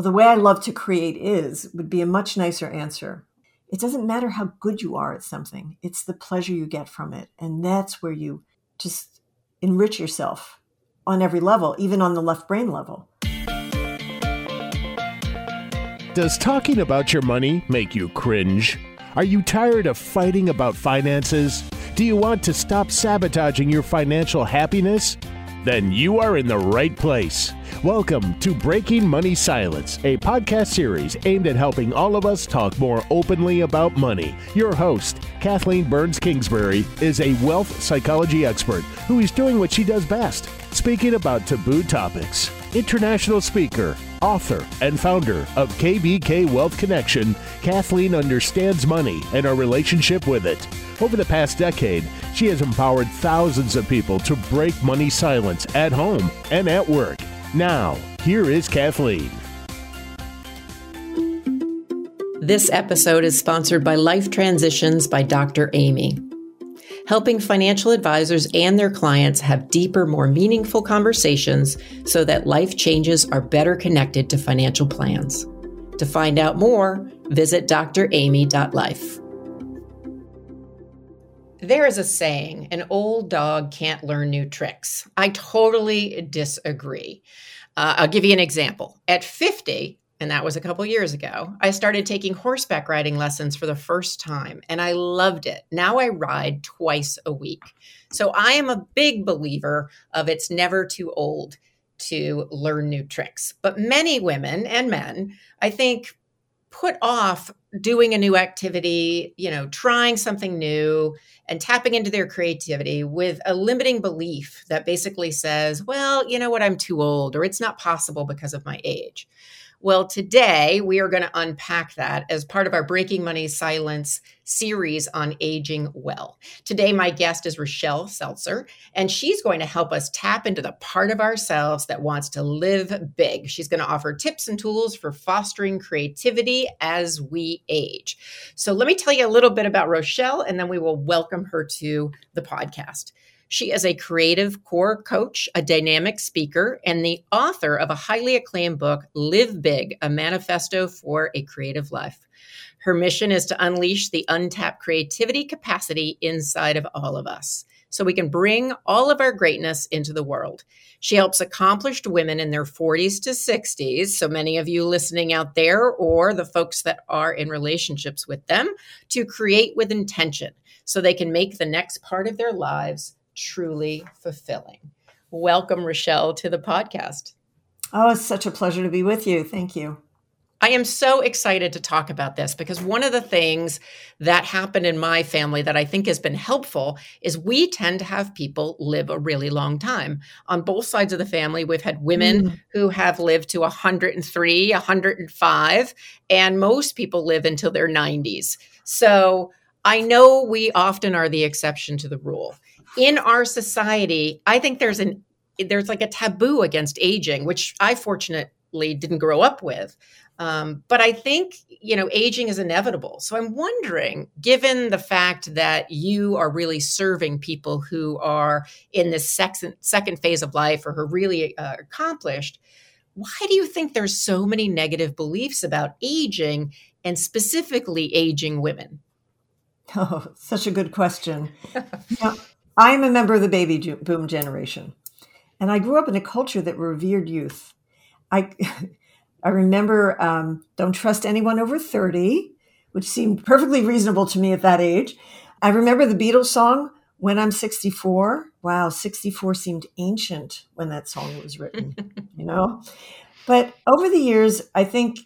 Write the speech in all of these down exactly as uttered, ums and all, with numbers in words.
well, the way I love to create is, would be a much nicer answer. It doesn't matter how good you are at something. It's the pleasure you get from it. And that's where you just enrich yourself on every level, even on the left brain level. Does talking about your money make you cringe? Are you tired of fighting about finances? Do you want to stop sabotaging your financial happiness? Then you are in the right place. Welcome to Breaking Money Silence, a podcast series aimed at helping all of us talk more openly about money. Your host, Kathleen Burns Kingsbury, is a wealth psychology expert who is doing what she does best, speaking about taboo topics. International speaker, author, and founder of K B K Wealth Connection, Kathleen understands money and our relationship with it. Over the past decade, she has empowered thousands of people to break money silence at home and at work. Now, here is Kathleen. This episode is sponsored by Life Transitions by Doctor Amy, helping financial advisors and their clients have deeper, more meaningful conversations so that life changes are better connected to financial plans. To find out more, visit D R Amy dot life. There is a saying, an old dog can't learn new tricks. I totally disagree. Uh, I'll give you an example. At fifty, and that was a couple years ago, I started taking horseback riding lessons for the first time, and I loved it. Now I ride twice a week. So I am a big believer of it's never too old to learn new tricks. But many women and men, I think, put off doing a new activity, you know, trying something new and tapping into their creativity with a limiting belief that basically says, well, you know what, I'm too old, or it's not possible because of my age. Well, today we are going to unpack that as part of our Breaking Money Silence series on aging well. Today, my guest is Rochelle Seltzer, and she's going to help us tap into the part of ourselves that wants to live big. She's going to offer tips and tools for fostering creativity as we age. So let me tell you a little bit about Rochelle, and then we will welcome her to the podcast. She is a creative core coach, a dynamic speaker, and the author of a highly acclaimed book, Live Big, A Manifesto for a Creative Life. Her mission is to unleash the untapped creativity capacity inside of all of us, so we can bring all of our greatness into the world. She helps accomplished women in their forties to sixties, so many of you listening out there or the folks that are in relationships with them, to create with intention so they can make the next part of their lives truly fulfilling. Welcome, Rochelle, to the podcast. Oh, it's such a pleasure to be with you. Thank you. I am so excited to talk about this because one of the things that happened in my family that I think has been helpful is we tend to have people live a really long time. On both sides of the family, we've had women mm. who have lived to one hundred three, one hundred five, and most people live until their nineties. So I know we often are the exception to the rule. In our society, I think there's an there's like a taboo against aging, which I fortunately didn't grow up with. Um, but I think, you know, aging is inevitable. So I'm wondering, given the fact that you are really serving people who are in this second, second phase of life or who are really uh, accomplished, why do you think there's so many negative beliefs about aging and specifically aging women? Oh, such a good question. Now, I'm a member of the baby boom generation, and I grew up in a culture that revered youth. I I remember um, don't trust anyone over thirty, which seemed perfectly reasonable to me at that age. I remember the Beatles song, When I'm sixty-four. Wow, sixty-four seemed ancient when that song was written, you know? But over the years, I think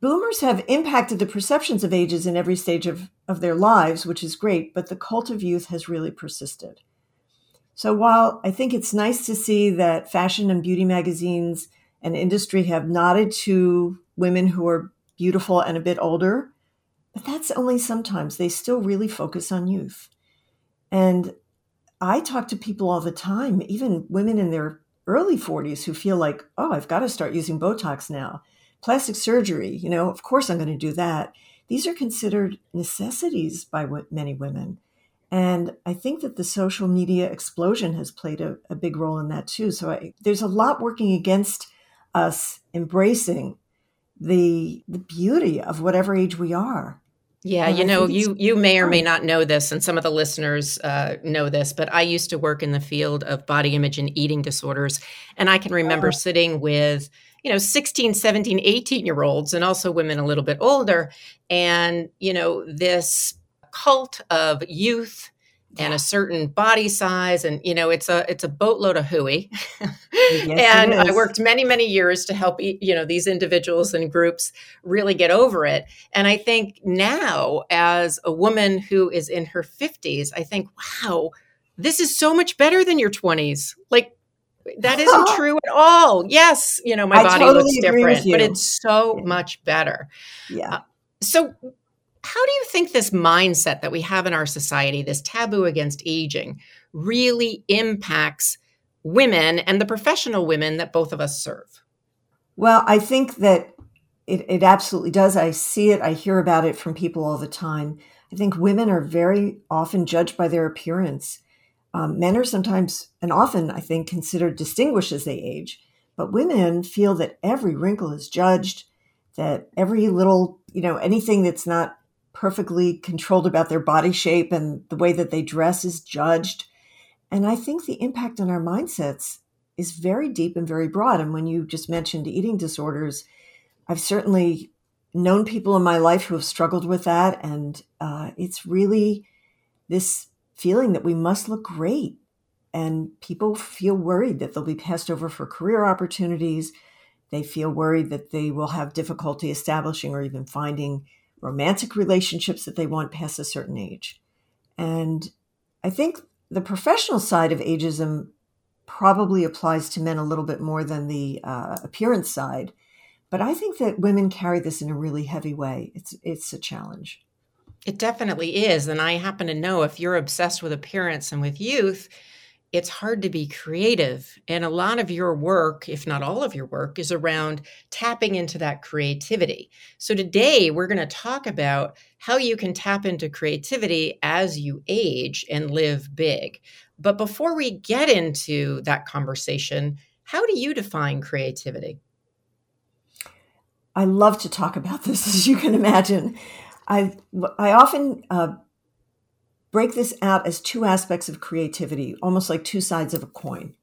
boomers have impacted the perceptions of ages in every stage of, of their lives, which is great, but the cult of youth has really persisted. So while I think it's nice to see that fashion and beauty magazines and industry have nodded to women who are beautiful and a bit older, but that's only sometimes. They still really focus on youth. And I talk to people all the time, even women in their early forties who feel like, oh, I've got to start using Botox now. Plastic surgery, you know, of course I'm going to do that. These are considered necessities by many women. And I think that the social media explosion has played a, a big role in that too. So I, there's a lot working against us embracing the the beauty of whatever age we are. Yeah, and you know, you you may or may not know this, and some of the listeners uh, know this, but I used to work in the field of body image and eating disorders. And I can remember oh. sitting with, you know, sixteen, seventeen, eighteen-year-olds and also women a little bit older. And, you know, this cult of youth and a certain body size. And, you know, it's a, it's a boatload of hooey. Yes, and I worked many, many years to help, you know, these individuals and groups really get over it. And I think now as a woman who is in her fifties, I think, wow, this is so much better than your twenties. Like, that isn't true at all. Yes. You know, my I body totally looks different, but it's so yeah. much better. Yeah. Uh, so how do you think this mindset that we have in our society, this taboo against aging, really impacts women and the professional women that both of us serve? Well, I think that it, it absolutely does. I see it. I hear about it from people all the time. I think women are very often judged by their appearance. Um, men are sometimes and often, I think, considered distinguished as they age. But women feel that every wrinkle is judged, that every little, you know, anything that's not perfectly controlled about their body shape and the way that they dress is judged. And I think the impact on our mindsets is very deep and very broad. And when you just mentioned eating disorders, I've certainly known people in my life who have struggled with that. And uh, it's really this feeling that we must look great. And people feel worried that they'll be passed over for career opportunities. They feel worried that they will have difficulty establishing or even finding romantic relationships that they want past a certain age. And I think the professional side of ageism probably applies to men a little bit more than the uh, appearance side. But I think that women carry this in a really heavy way. It's it's a challenge. It definitely is. And I happen to know if you're obsessed with appearance and with youth, it's hard to be creative. And a lot of your work, if not all of your work, is around tapping into that creativity. So today we're going to talk about how you can tap into creativity as you age and live big. But before we get into that conversation, how do you define creativity? I love to talk about this, as you can imagine. I, I often... Uh, break this out as two aspects of creativity, almost like two sides of a coin.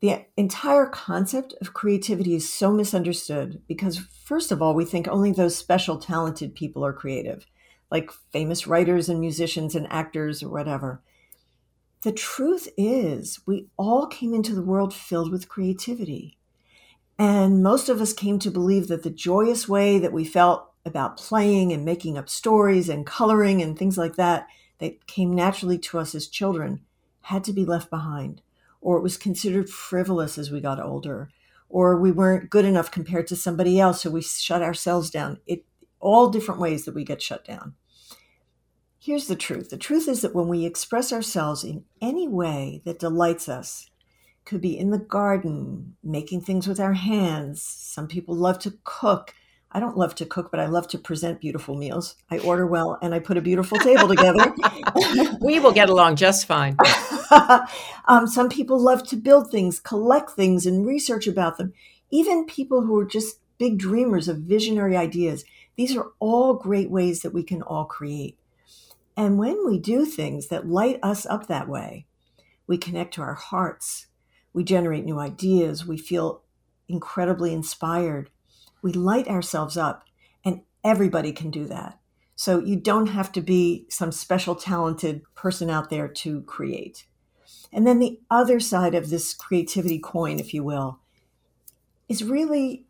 The entire concept of creativity is so misunderstood because, first of all, we think only those special talented people are creative, like famous writers and musicians and actors or whatever. The truth is, we all came into the world filled with creativity. And most of us came to believe that the joyous way that we felt about playing and making up stories and coloring and things like that that came naturally to us as children had to be left behind, or it was considered frivolous as we got older, or we weren't good enough compared to somebody else, so we shut ourselves down. It all different ways that we get shut down. Here's the truth. The truth is that when we express ourselves in any way that delights us, could be in the garden, making things with our hands. Some people love to cook. I don't love to cook, but I love to present beautiful meals. I order well, and I put a beautiful table together. We will get along just fine. um, some people love to build things, collect things, and research about them. Even people who are just big dreamers of visionary ideas. These are all great ways that we can all create. And when we do things that light us up that way, we connect to our hearts. We generate new ideas. We feel incredibly inspired. We light ourselves up, and everybody can do that. So you don't have to be some special talented person out there to create. And then the other side of this creativity coin, if you will, is really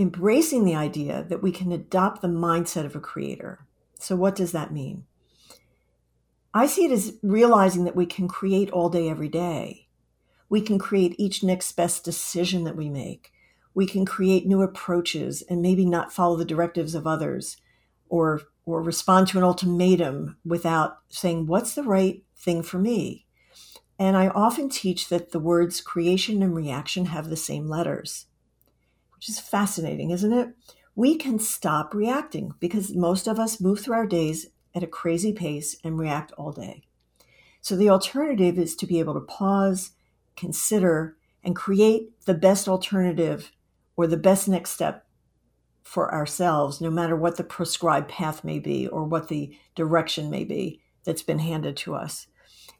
embracing the idea that we can adopt the mindset of a creator. So what does that mean? I see it as realizing that we can create all day, every day. We can create each next best decision that we make. We can create new approaches and maybe not follow the directives of others or or respond to an ultimatum without saying, what's the right thing for me? And I often teach that the words creation and reaction have the same letters, which is fascinating, isn't it? We can stop reacting because most of us move through our days at a crazy pace and react all day. So the alternative is to be able to pause, consider, and create the best alternative or the best next step for ourselves, no matter what the prescribed path may be or what the direction may be that's been handed to us.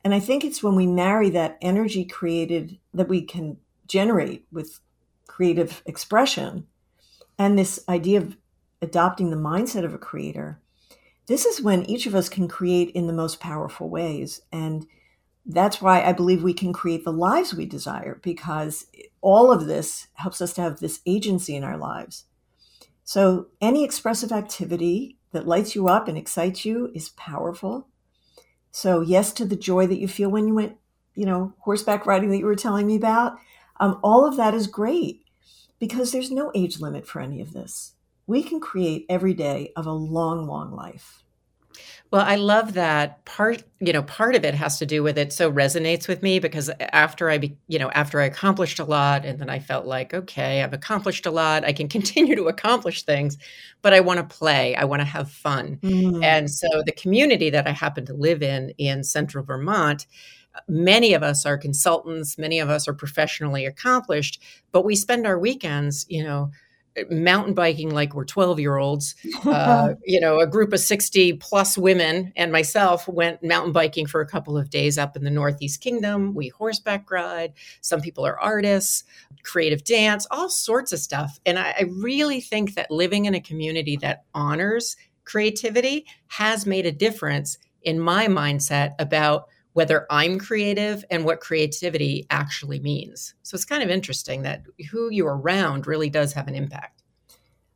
And I think it's when we marry that energy created that we can generate with creative expression and this idea of adopting the mindset of a creator, this is when each of us can create in the most powerful ways. And that's why I believe we can create the lives we desire, because all of this helps us to have this agency in our lives. So any expressive activity that lights you up and excites you is powerful. So yes to the joy that you feel when you went, you know, horseback riding that you were telling me about. Um, all of that is great because there's no age limit for any of this. We can create every day of a long, long life. Well, I love that part, you know, part of it has to do with it. So resonates with me because after I, be, you know, after I accomplished a lot and then I felt like, okay, I've accomplished a lot. I can continue to accomplish things, but I want to play. I want to have fun. Mm-hmm. And so the community that I happen to live in, in central Vermont, many of us are consultants. Many of us are professionally accomplished, but we spend our weekends, you know, mountain biking like we're twelve year olds. Uh, you know, a group of sixty plus women and myself went mountain biking for a couple of days up in the Northeast Kingdom. We horseback ride. Some people are artists, creative dance, all sorts of stuff. And I, I really think that living in a community that honors creativity has made a difference in my mindset about whether I'm creative and what creativity actually means. So it's kind of interesting that who you're around really does have an impact.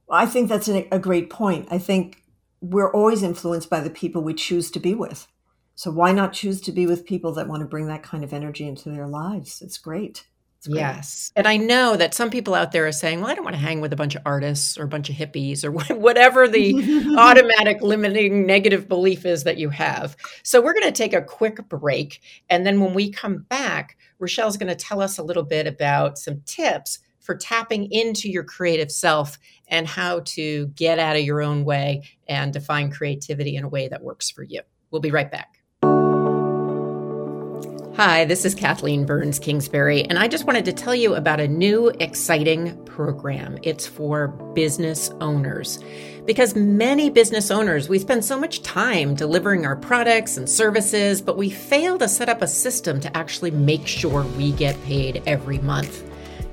Well, I think that's a great point. I think we're always influenced by the people we choose to be with. So why not choose to be with people that want to bring that kind of energy into their lives? It's great. Yes. And I know that some people out there are saying, well, I don't want to hang with a bunch of artists or a bunch of hippies or whatever the automatic limiting negative belief is that you have. So we're going to take a quick break. And then when we come back, Rochelle's going to tell us a little bit about some tips for tapping into your creative self and how to get out of your own way and define creativity in a way that works for you. We'll be right back. Hi, this is Kathleen Burns Kingsbury, and I just wanted to tell you about a new exciting program. It's for business owners. Because many business owners, we spend so much time delivering our products and services, but we fail to set up a system to actually make sure we get paid every month.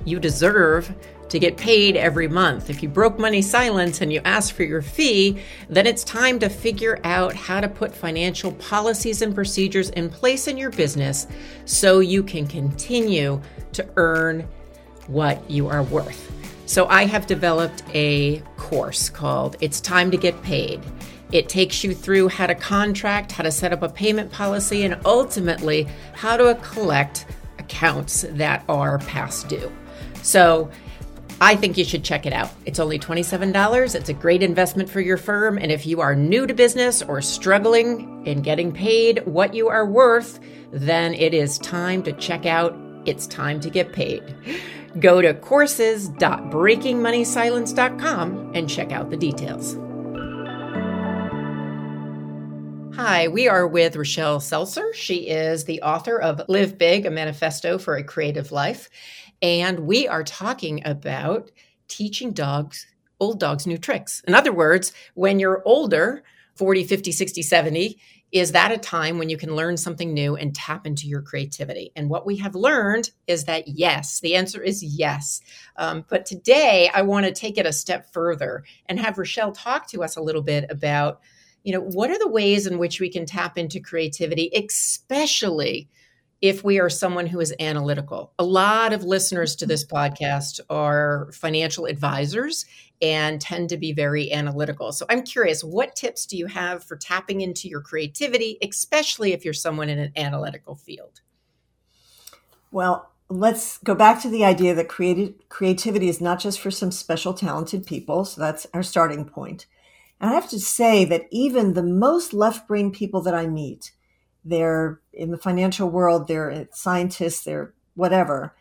You deserve to get paid every month. If you broke money silence and you asked for your fee, then it's time to figure out how to put financial policies and procedures in place in your business so you can continue to earn what you are worth. So I have developed a course called It's Time to Get Paid. It takes you through how to contract, how to set up a payment policy, and ultimately how to collect accounts that are past due. So I think you should check it out. It's only twenty-seven dollars. It's a great investment for your firm. And if you are new to business or struggling in getting paid what you are worth, then it is time to check out It's Time to Get Paid. Go to courses dot breaking money silence dot com and check out the details. Hi, we are with Rochelle Seltzer. She is the author of Live Big, A Manifesto for a Creative Life. And we are talking about teaching dogs, old dogs, new tricks. In other words, when you're older, forty, fifty, sixty, seventy, is that a time when you can learn something new and tap into your creativity? And what we have learned is that yes, the answer is yes. Um, but today I want to take it a step further and have Rochelle talk to us a little bit about, you know, what are the ways in which we can tap into creativity, especially if we are someone who is analytical. A lot of listeners to this podcast are financial advisors and tend to be very analytical. So I'm curious, what tips do you have for tapping into your creativity, especially if you're someone in an analytical field? Well, let's go back to the idea that creative, creativity is not just for some special talented people. So that's our starting point. And I have to say that even the most left-brain people that I meet, they're in the financial world, they're scientists, they're whatever.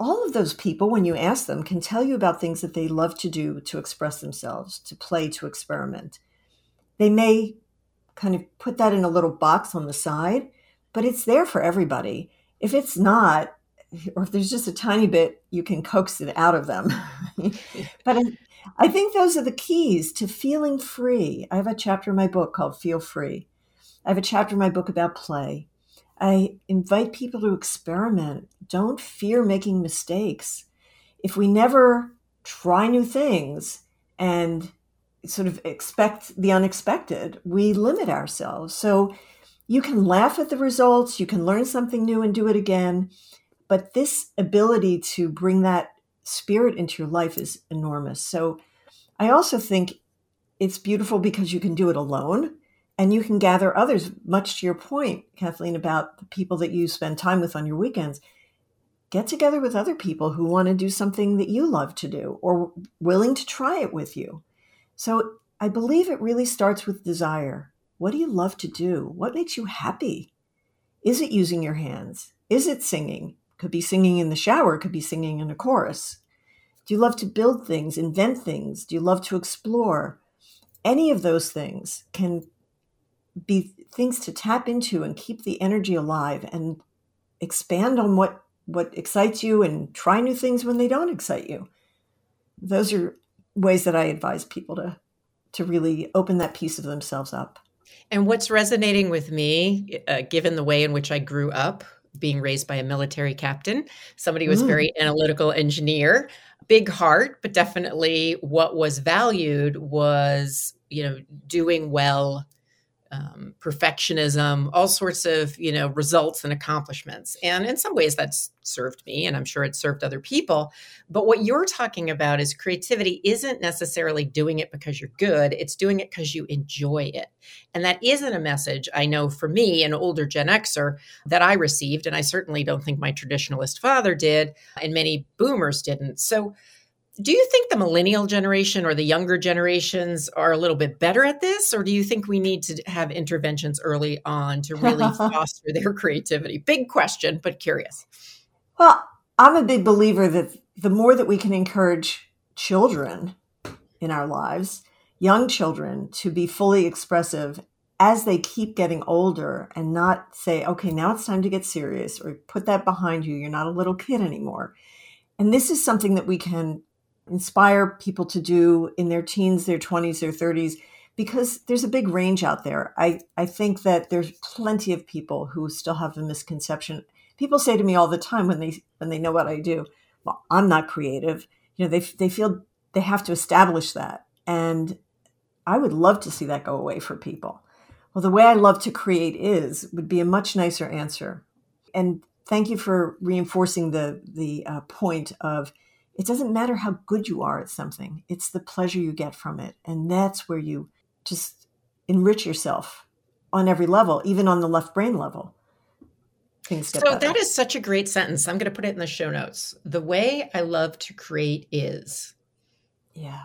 All of those people, when you ask them, can tell you about things that they love to do to express themselves, to play, to experiment. They may kind of put that in a little box on the side, but it's there for everybody. If it's not, or if there's just a tiny bit, you can coax it out of them. But I, I think those are the keys to feeling free. I have a chapter in my book called Feel Free. I have a chapter in my book about play. I invite people to experiment. Don't fear making mistakes. If we never try new things and sort of expect the unexpected, we limit ourselves. So you can laugh at the results, you can learn something new and do it again. But this ability to bring that spirit into your life is enormous. So I also think it's beautiful because you can do it alone and you can gather others, much to your point, Kathleen, about the people that you spend time with on your weekends. Get together with other people who want to do something that you love to do or willing to try it with you. So I believe it really starts with desire. What do you love to do? What makes you happy? Is it using your hands? Is it singing? Could be singing in the shower, could be singing in a chorus. Do you love to build things, invent things? Do you love to explore? Any of those things can be things to tap into and keep the energy alive and expand on what, what excites you and try new things when they don't excite you. Those are ways that I advise people to, to really open that piece of themselves up. And what's resonating with me, uh, given the way in which I grew up, being raised by a military captain, somebody who was mm. very analytical engineer, big heart, but definitely what was valued was, you know, doing well, um, perfectionism, all sorts of, you know, results and accomplishments. And in some ways that's served me, and I'm sure it served other people. But what you're talking about is creativity isn't necessarily doing it because you're good. It's doing it because you enjoy it. And that isn't a message, I know for me, an older Gen Xer, that I received. And I certainly don't think my traditionalist father did, and many boomers didn't. So do you think the millennial generation or the younger generations are a little bit better at this? Or do you think we need to have interventions early on to really foster their creativity? Big question, but curious. Well, I'm a big believer that the more that we can encourage children in our lives, young children, to be fully expressive as they keep getting older and not say, okay, now it's time to get serious or put that behind you. You're not a little kid anymore. And this is something that we can inspire people to do in their teens, their twenties, their thirties, because there's a big range out there. I, I think that there's plenty of people who still have the misconception. People say to me all the time when they when they know what I do, well, I'm not creative. You know, they they feel they have to establish that. And I would love to see that go away for people. Well, the way I love to create is would be a much nicer answer. And thank you for reinforcing the, the uh, point of it doesn't matter how good you are at something. It's the pleasure you get from it. And that's where you just enrich yourself on every level, even on the left brain level. So better. That is such a great sentence. I'm going to put it in the show notes. The way I love to create is. Yeah.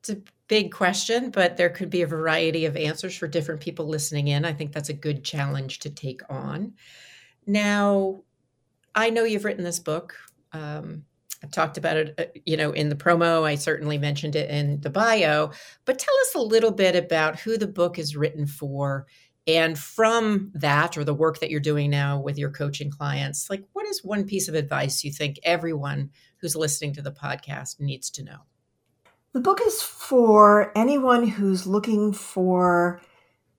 It's a big question, but there could be a variety of answers for different people listening in. I think that's a good challenge to take on. Now, I know you've written this book. Um, I've talked about it, you know, in the promo. I certainly mentioned it in the bio, but tell us a little bit about who the book is written for. And from that, or the work that you're doing now with your coaching clients, like what is one piece of advice you think everyone who's listening to the podcast needs to know? The book is for anyone who's looking for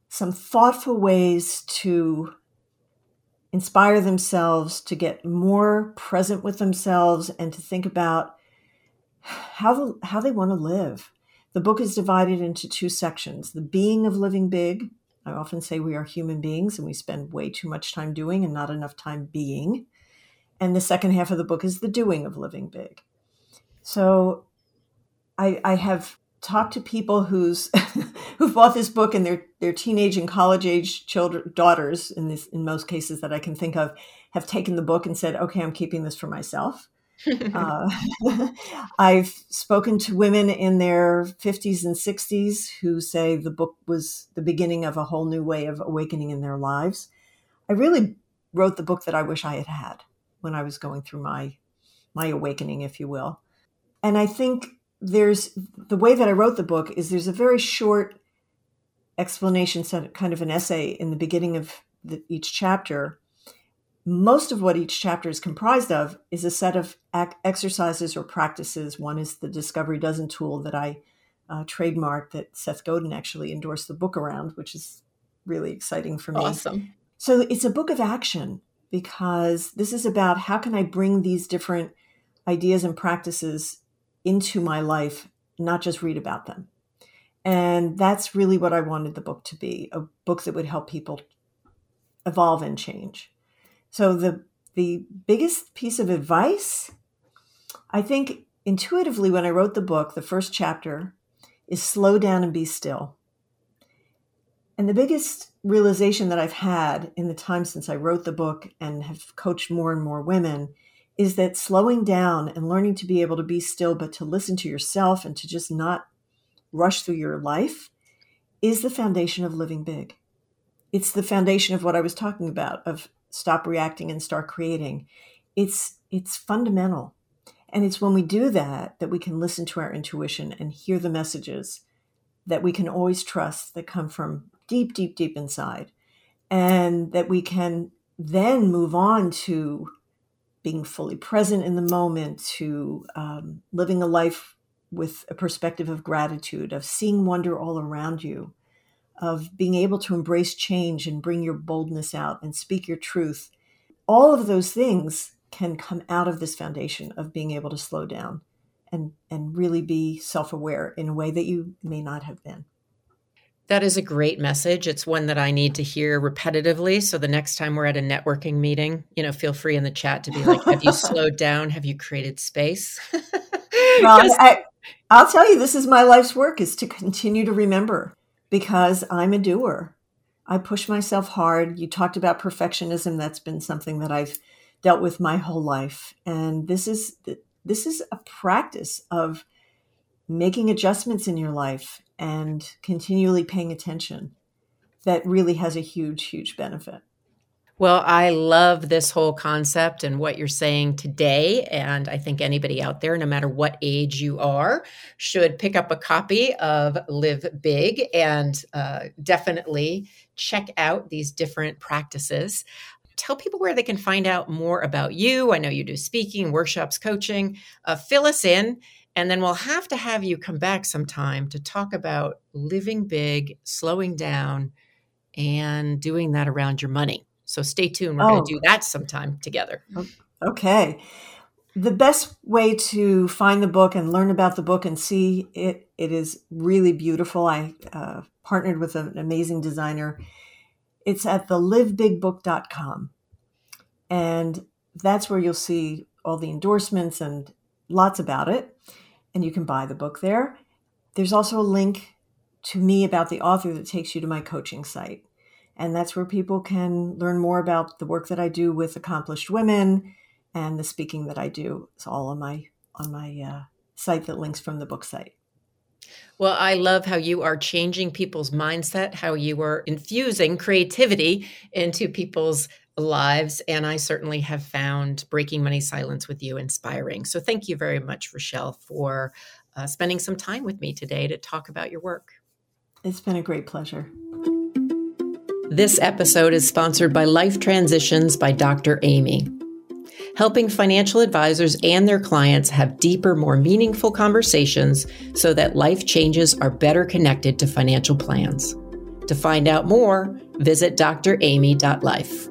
some thoughtful ways to inspire themselves, to get more present with themselves, and to think about how, how they want to live. The book is divided into two sections, the being of living big. I often say we are human beings and we spend way too much time doing and not enough time being. And the second half of the book is the doing of living big. So I, I have talked to people who's who've bought this book and their, their teenage and college age children, daughters in this, in most cases that I can think of, have taken the book and said, okay, I'm keeping this for myself. uh, I've spoken to women in their fifties and sixties who say the book was the beginning of a whole new way of awakening in their lives. I really wrote the book that I wish I had had when I was going through my, my awakening, if you will. And I think there's the way that I wrote the book is there's a very short explanation, kind of an essay in the beginning of the, each chapter Most of what each chapter is comprised of is a set of ac- exercises or practices. One is the Discovery Dozen tool that I uh, trademarked, that Seth Godin actually endorsed the book around, which is really exciting for me. Awesome. So it's a book of action, because this is about how can I bring these different ideas and practices into my life, not just read about them. And that's really what I wanted the book to be, a book that would help people evolve and change. So the the biggest piece of advice, I think intuitively when I wrote the book, the first chapter is slow down and be still. And the biggest realization that I've had in the time since I wrote the book and have coached more and more women is that slowing down and learning to be able to be still, but to listen to yourself and to just not rush through your life, is the foundation of living big. It's the foundation of what I was talking about, of stop reacting and start creating. It's it's fundamental. And it's when we do that, that we can listen to our intuition and hear the messages that we can always trust that come from deep, deep, deep inside. And that we can then move on to being fully present in the moment, to um, living a life with a perspective of gratitude, of seeing wonder all around you, of being able to embrace change and bring your boldness out and speak your truth. All of those things can come out of this foundation of being able to slow down and, and really be self-aware in a way that you may not have been. That is a great message. It's one that I need to hear repetitively. So the next time we're at a networking meeting, you know, feel free in the chat to be like, have you slowed down? Have you created space? Well, I, I'll tell you, this is my life's work, is to continue to remember, because I'm a doer. I push myself hard. You talked about perfectionism. That's been something that I've dealt with my whole life. And this is this is a practice of making adjustments in your life and continually paying attention that really has a huge, huge benefit. Well, I love this whole concept and what you're saying today. And I think anybody out there, no matter what age you are, should pick up a copy of Live Big and uh, definitely check out these different practices. Tell people where they can find out more about you. I know you do speaking, workshops, coaching. Uh, fill us in, and then we'll have to have you come back sometime to talk about living big, slowing down, and doing that around your money. So stay tuned. We're oh. going to do that sometime together. Okay. The best way to find the book and learn about the book and see it, it is really beautiful. I uh, partnered with an amazing designer. It's at the live big book dot com. And that's where you'll see all the endorsements and lots about it. And you can buy the book there. There's also a link to me about the author that takes you to my coaching site. And that's where people can learn more about the work that I do with accomplished women and the speaking that I do. It's all on my on my uh, site that links from the book site. Well, I love how you are changing people's mindset, how you are infusing creativity into people's lives. And I certainly have found Breaking Money Silence with you inspiring. So thank you very much, Rochelle, for uh, spending some time with me today to talk about your work. It's been a great pleasure. This episode is sponsored by Life Transitions by Doctor Amy, helping financial advisors and their clients have deeper, more meaningful conversations so that life changes are better connected to financial plans. To find out more, visit D R Amy dot life.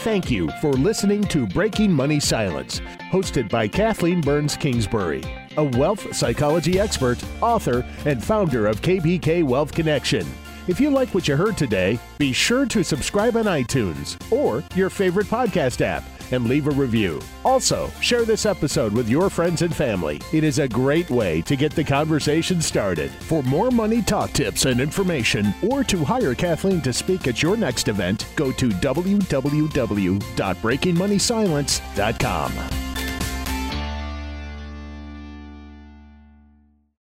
Thank you for listening to Breaking Money Silence, hosted by Kathleen Burns Kingsbury, a wealth psychology expert, author, and founder of K B K Wealth Connection. If you like what you heard today, be sure to subscribe on iTunes or your favorite podcast app and leave a review. Also, share this episode with your friends and family. It is a great way to get the conversation started. For more money talk tips and information, or to hire Kathleen to speak at your next event, go to w w w dot breaking money silence dot com.